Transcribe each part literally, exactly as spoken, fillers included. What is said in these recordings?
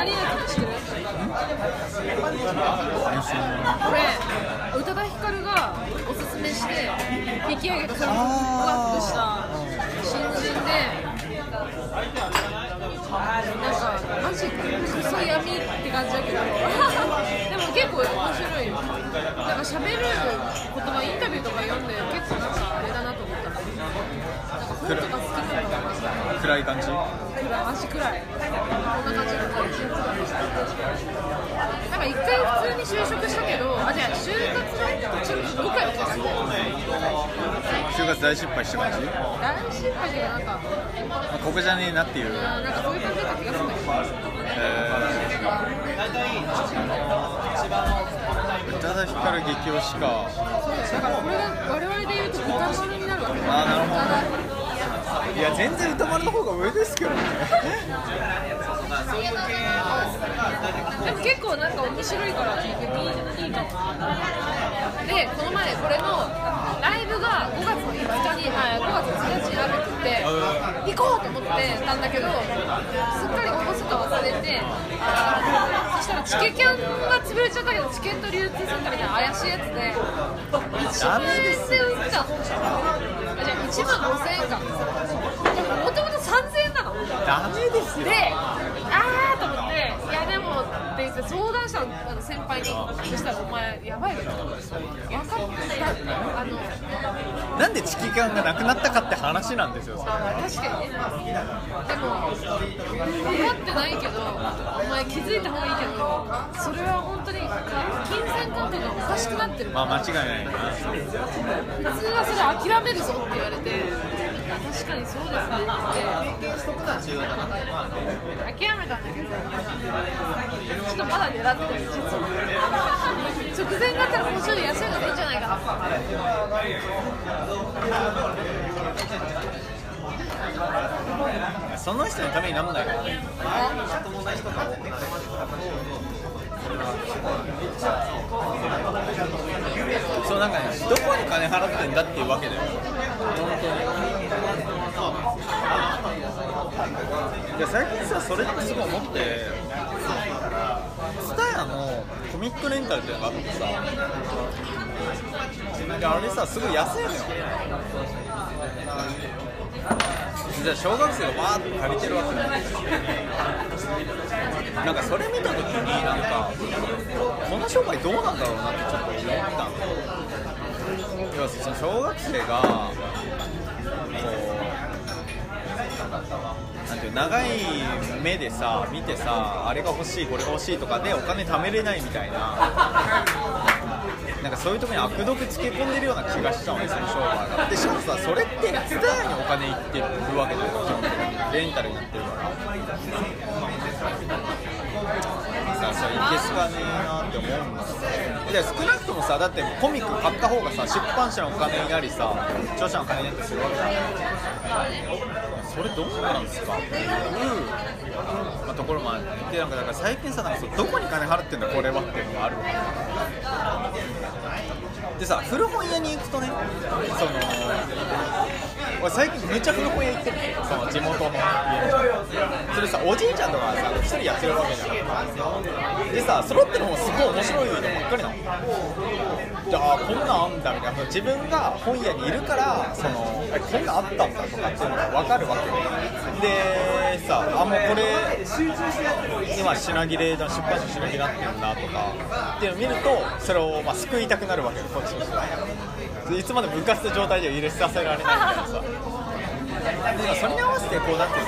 成駅って知ってる？これ宇多田ヒカルがおすすめして引き上げた、それもふわっとした新人で、なんかマジ細い闇って感じだけどでも結構面白いよ。なんか喋る言葉、インタビューとか読んで結構なんかあれだなと思った。なんか本とか好きなのかな。暗い感じ？足くらい。こんな感じの感じ。なんか一回普通に就職したけど、あ、じゃあ就活の途中ごかい落ちたんだよ。就活大失敗した感じ？大失敗でなんか。ここじゃねえなっていう。なんかそういう感じだった気がするんだけど。宇多田ヒカル激推しか。そうです。だからこれが我々で言うと豚丸になるわけ。あ、なるほど。いや、全然歌丸の方が上ですけどね。でも結構なんか面白いから聞いてていいかも。で、この前これのライブがごがつのいつかに、ごがつのついたちにあるって行こうと思ってたんだけど、すっかりおぼそか忘れて、あ、そしたらチケキャンが潰れちゃったけど、チケット流通センターみたいな怪しいやつでいちまんえんで売った。あ、じゃあいちまんごせんえんか。もともとさんぜんえんなの。ダメですよ。で、あーと思って、いやでもって言って相談したの、あの先輩に。そしたらお前やばいよ、分かってないって。あのなんでチキ感がなくなったかって話なんですよ。それあ、確かにね。でも分かってないけどお前気づいた方がいいけど、それは本当に金銭感覚がおかしくなってる。まあ間違いないな。普通はそれ諦めるぞって言われて、確かにそうですねって言って諦めたんだけど、ちょっとまだ狙ってる。実直前になったらもうちょっと安いのがいいんじゃないかな。その人のためになんもないからね。そう、なんかね、どこに金払ってんだっていうわけだよ、本当に。いや最近さ、それってすごい思って、TSUTAYAのコミックレンタルってのがあってさ、あれさ、すごい安いのよ。じゃあ小学生がわーって借りてるわけじゃないなんかそれ見たときに、なんかこの商売どうなんだろうなってちょっと思ったの。要はその小学生がなんていう長い目でさ見てさ、あれが欲しいこれが欲しいとかでお金貯めれないみたいななんかそういうところに悪毒つけ込んでるような気がしたのね、その商売が。でしかもさ、それってツタヤにお金いってるわけじゃない、レンタルになってるからさ、それいけすかねーなーって思うんだけど、少なくともさ、だってコミック買った方がさ、出版社のお金になりさ、著者のお金になったりするわけじゃない。それどうなんですかっていう、まあ、ところもあって、なんかだから最近さ、なんかどこに金払ってんだこれはっていうのがあるわけでさ、古本屋に行くとね、その俺最近めちゃ古本屋行ってる、その地元の家に。それさ、おじいちゃんとかさ一人やってるわけじゃん。でさ、揃ってる方もすごい面白いのばっかりなの。じゃあこんなんあんだみたいな、自分が本屋にいるからそのこんなんあったんだとかっていうのが分かるわけで、でさあ、もうこれ今品切れの出版社品切れになってるんだとかっていうのを見ると、それをまあ救いたくなるわけよ、こっちとしてはいつまでも浮かせた状態では入れさせられないみたいなさそれに合わせてこうなって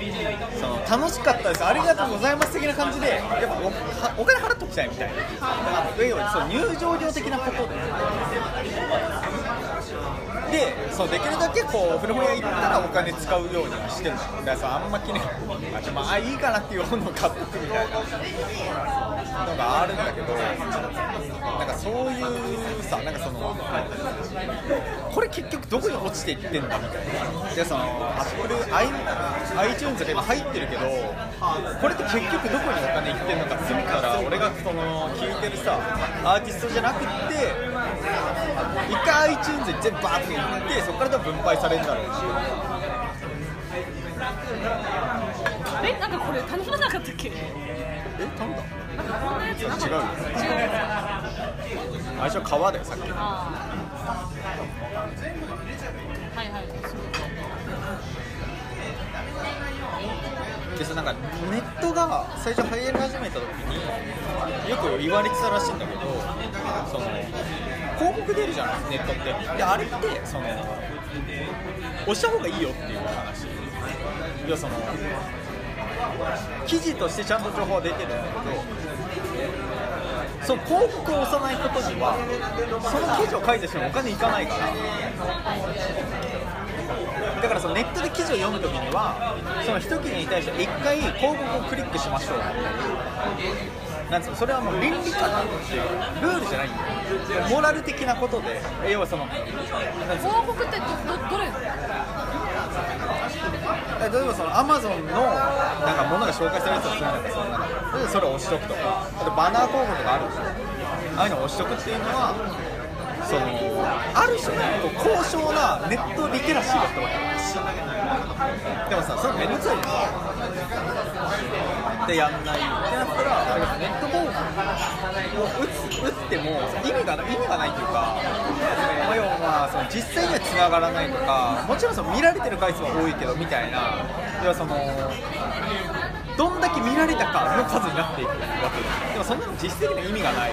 る、ね、その楽しかったです、ありがとうございます的な感じで、やっぱ お, お金払っときたいみたいな、だからそう入場料的なことで、でそうできるだけこう古本屋行ったらお金使うようにはしてるんだからさ、あんま気になる、まあいいかなっていうものを買ってくみたいなのがあるんだけど、なんかそういうさ、なんかそのこれ結局どこに落ちていってんだみたいな。でそのアップル iTunes が今入ってるけど、これって結局どこにお金いってんのか済むから、俺がその聴いてるさアーティストじゃなくって一回 iTunes に全部バーッて行って、そこから多分分配されるんだろうし、え、なんかこれ頼まなかったっけ？え、頼んだ？なんかこんなやつなかった？違う。違う。最初皮だよ、さっき。あはいはい。でさ、なんかネットが最初流行り始めた時によく言われてたらしいんだけど、その広告出るじゃない、ネットって。で、あれってその押した方がいいよっていう話。いや、その記事としてちゃんと情報は出てるんだけど、その広告を押さないことにはその記事を書いてしまうお金いかないから、だからそのネットで記事を読むときにはその一記事に対していっかい広告をクリックしましょうなんていう、それはもう倫理観っていうルールじゃないんだよ、モラル的なことで。要はその広告ってど、ど、どれ？例えばその Amazon のなんか物が紹介されてたりするんだけど、そんなのそれを押しとくとか、あとバナー広告があるんですよ。ああいうのを押しとくっていうのはそのある種の高尚なネットリテラシーだったわけです。でもさ、それめんどくさいでやんないってなったら、ネット広告を打つ、打っても意味が、意味がないというか、要はその実際にはつながらないとか、もちろんその見られてる回数は多いけどみたいな、要はそのどんだけ見られたかの数になっていくわけで、でもそんなの実質的な意味がない。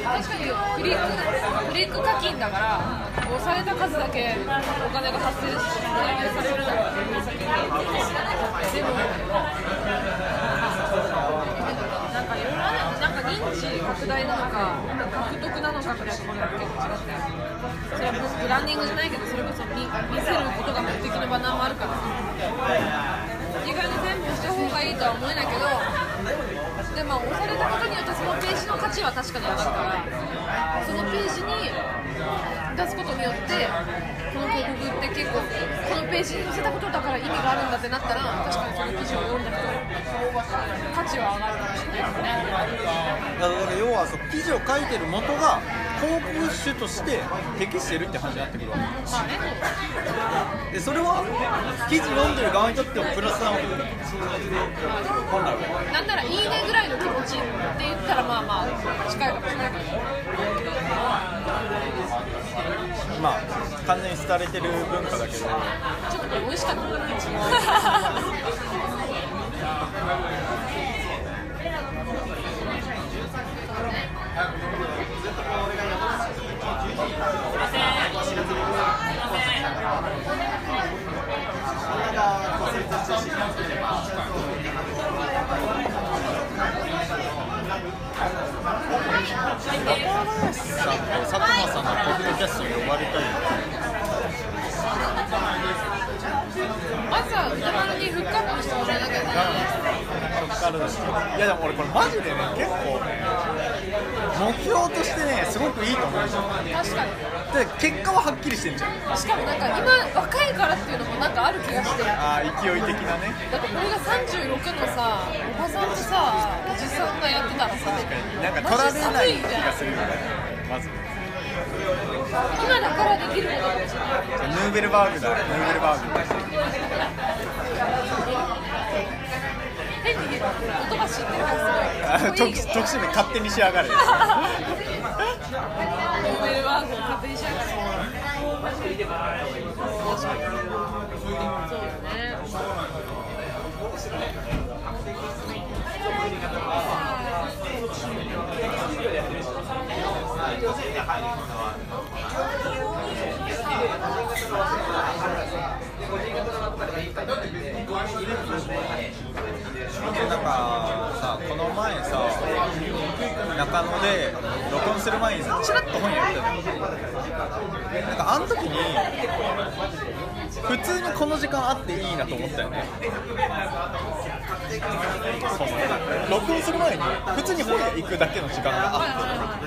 確かにクリック、クリック課金だから押された数だけお金が発生されるのがでもなんかいろいろある、なんか認知拡大なのか獲得なのかみたいなところが結構違って、それはブランディングじゃないけど、それこそ見せることが目的のバナーもあるから、意外に全部した方がいいとは思えないけど、でも押されたことによってそのページの価値は確かに上がるから、そのページに出すことによって、この広告って結構このページに載せたことだから意味があるんだってなったら、確かにその記事を読んだ人の価値は上がるかもしれないですね。だから要はその記事を書いてる元が広告主として適してるって話になってくるわけです。まあね、でそれは記事読んでる側にとってもプラスなわけです。なんならいいねぐらいの気持ちって言ったらまあまあ近いかもしれないけど、まあ完全に廃れてる文化だけど、ちょっとこれ美味しかったな。いやでも俺これマジでね、結構目標としてねすごくいいと思う。確かに。で結果ははっきりしてんじゃん。しかもなんか今若いからっていうのもなんかある気がして。ああ、勢い的なね。だってこれがさんじゅうろくのさおばさんとさおじさんがやってたらさ、確かになんか取られない気がするよね。まず。今だからできることかもしれない。ヌーベルバーグだ。ヌーベルバーグ。言葉知ってるからすごい。特殊名勝手に仕上がる。ノベルワークを勝手に仕上がる。なんかさ、この前さ、中野で録音する前にさ、ちらっと本読んでたの。なんかあの時に、普通にこの時間あっていいなと思ったよね。そう、録音する前に普通に本屋行くだけの時間があ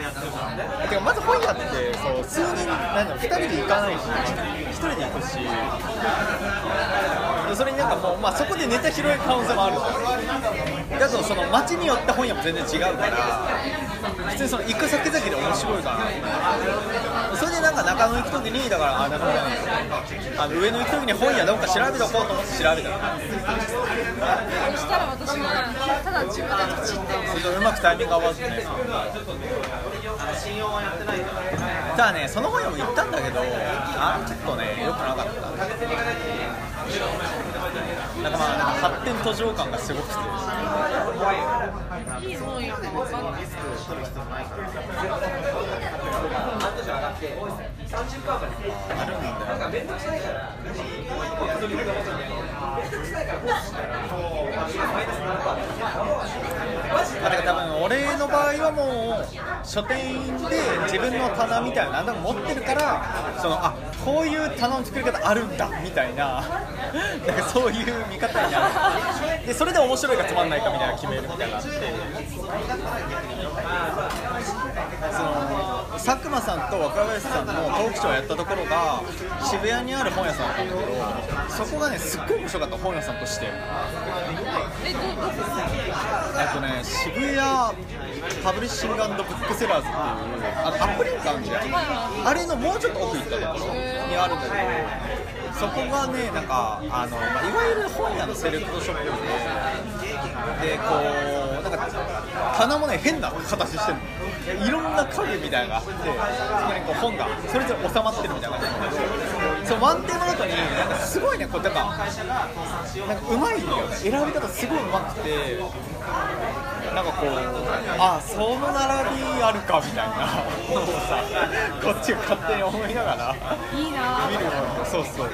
って、てかまず本屋ってそう数人、なんだろう、ふたりで行かないし、ひとりで行くし、それになんかもう、まあ、そこでネタ拾える可能性もあるじゃん。だとその街によって本屋も全然違うから。普通にその行く先々で面白いから、それでなんか中野行くときにだからあ中野あの上野行くときに本屋どっか調べとこうと思って調べたら、そしたら私はただ自分でとちってそれとうまくタイミング合わずね。ただねその本屋も行ったんだけど、あのちょっとね良くなかった。なんかまあ発展途上感がすごくて、いい本やも分かんない。あるんだ。だから多分俺の場合はもう書店で自分の棚みたいな何でも持ってるから、そのあこういう棚の作り方あるんだみたいな。なんかそういう見方になるで、それで面白いかつまんないかみたいな決めるみたいなのって、その佐久間さんと若林さんのトークショーをやったところが渋谷にある本屋さんだったんだけど、そこがねすっごい面白かった、本屋さんとして。えっとね渋谷パブリッシング&ブックセラーズっていうあのアプリがあるんじゃん、あれのもうちょっと奥行ったところにあるんだけど、そこがね、なんかあの、まあ、いわゆる本屋のセレクトショップで、でこうなんか棚もね変な形してるの、いろんな家具みたいなのがあって、そこにこう本がそれぞれ収まってるみたいな感じで、そのワンテーブルごとになんかすごいねこうなんかなんかうまいんだよね、選び方すごいうまくて、なんかこうあその並びあるかみたいなのをさこっちを勝手に思いながらいいな見るもの。そうそう。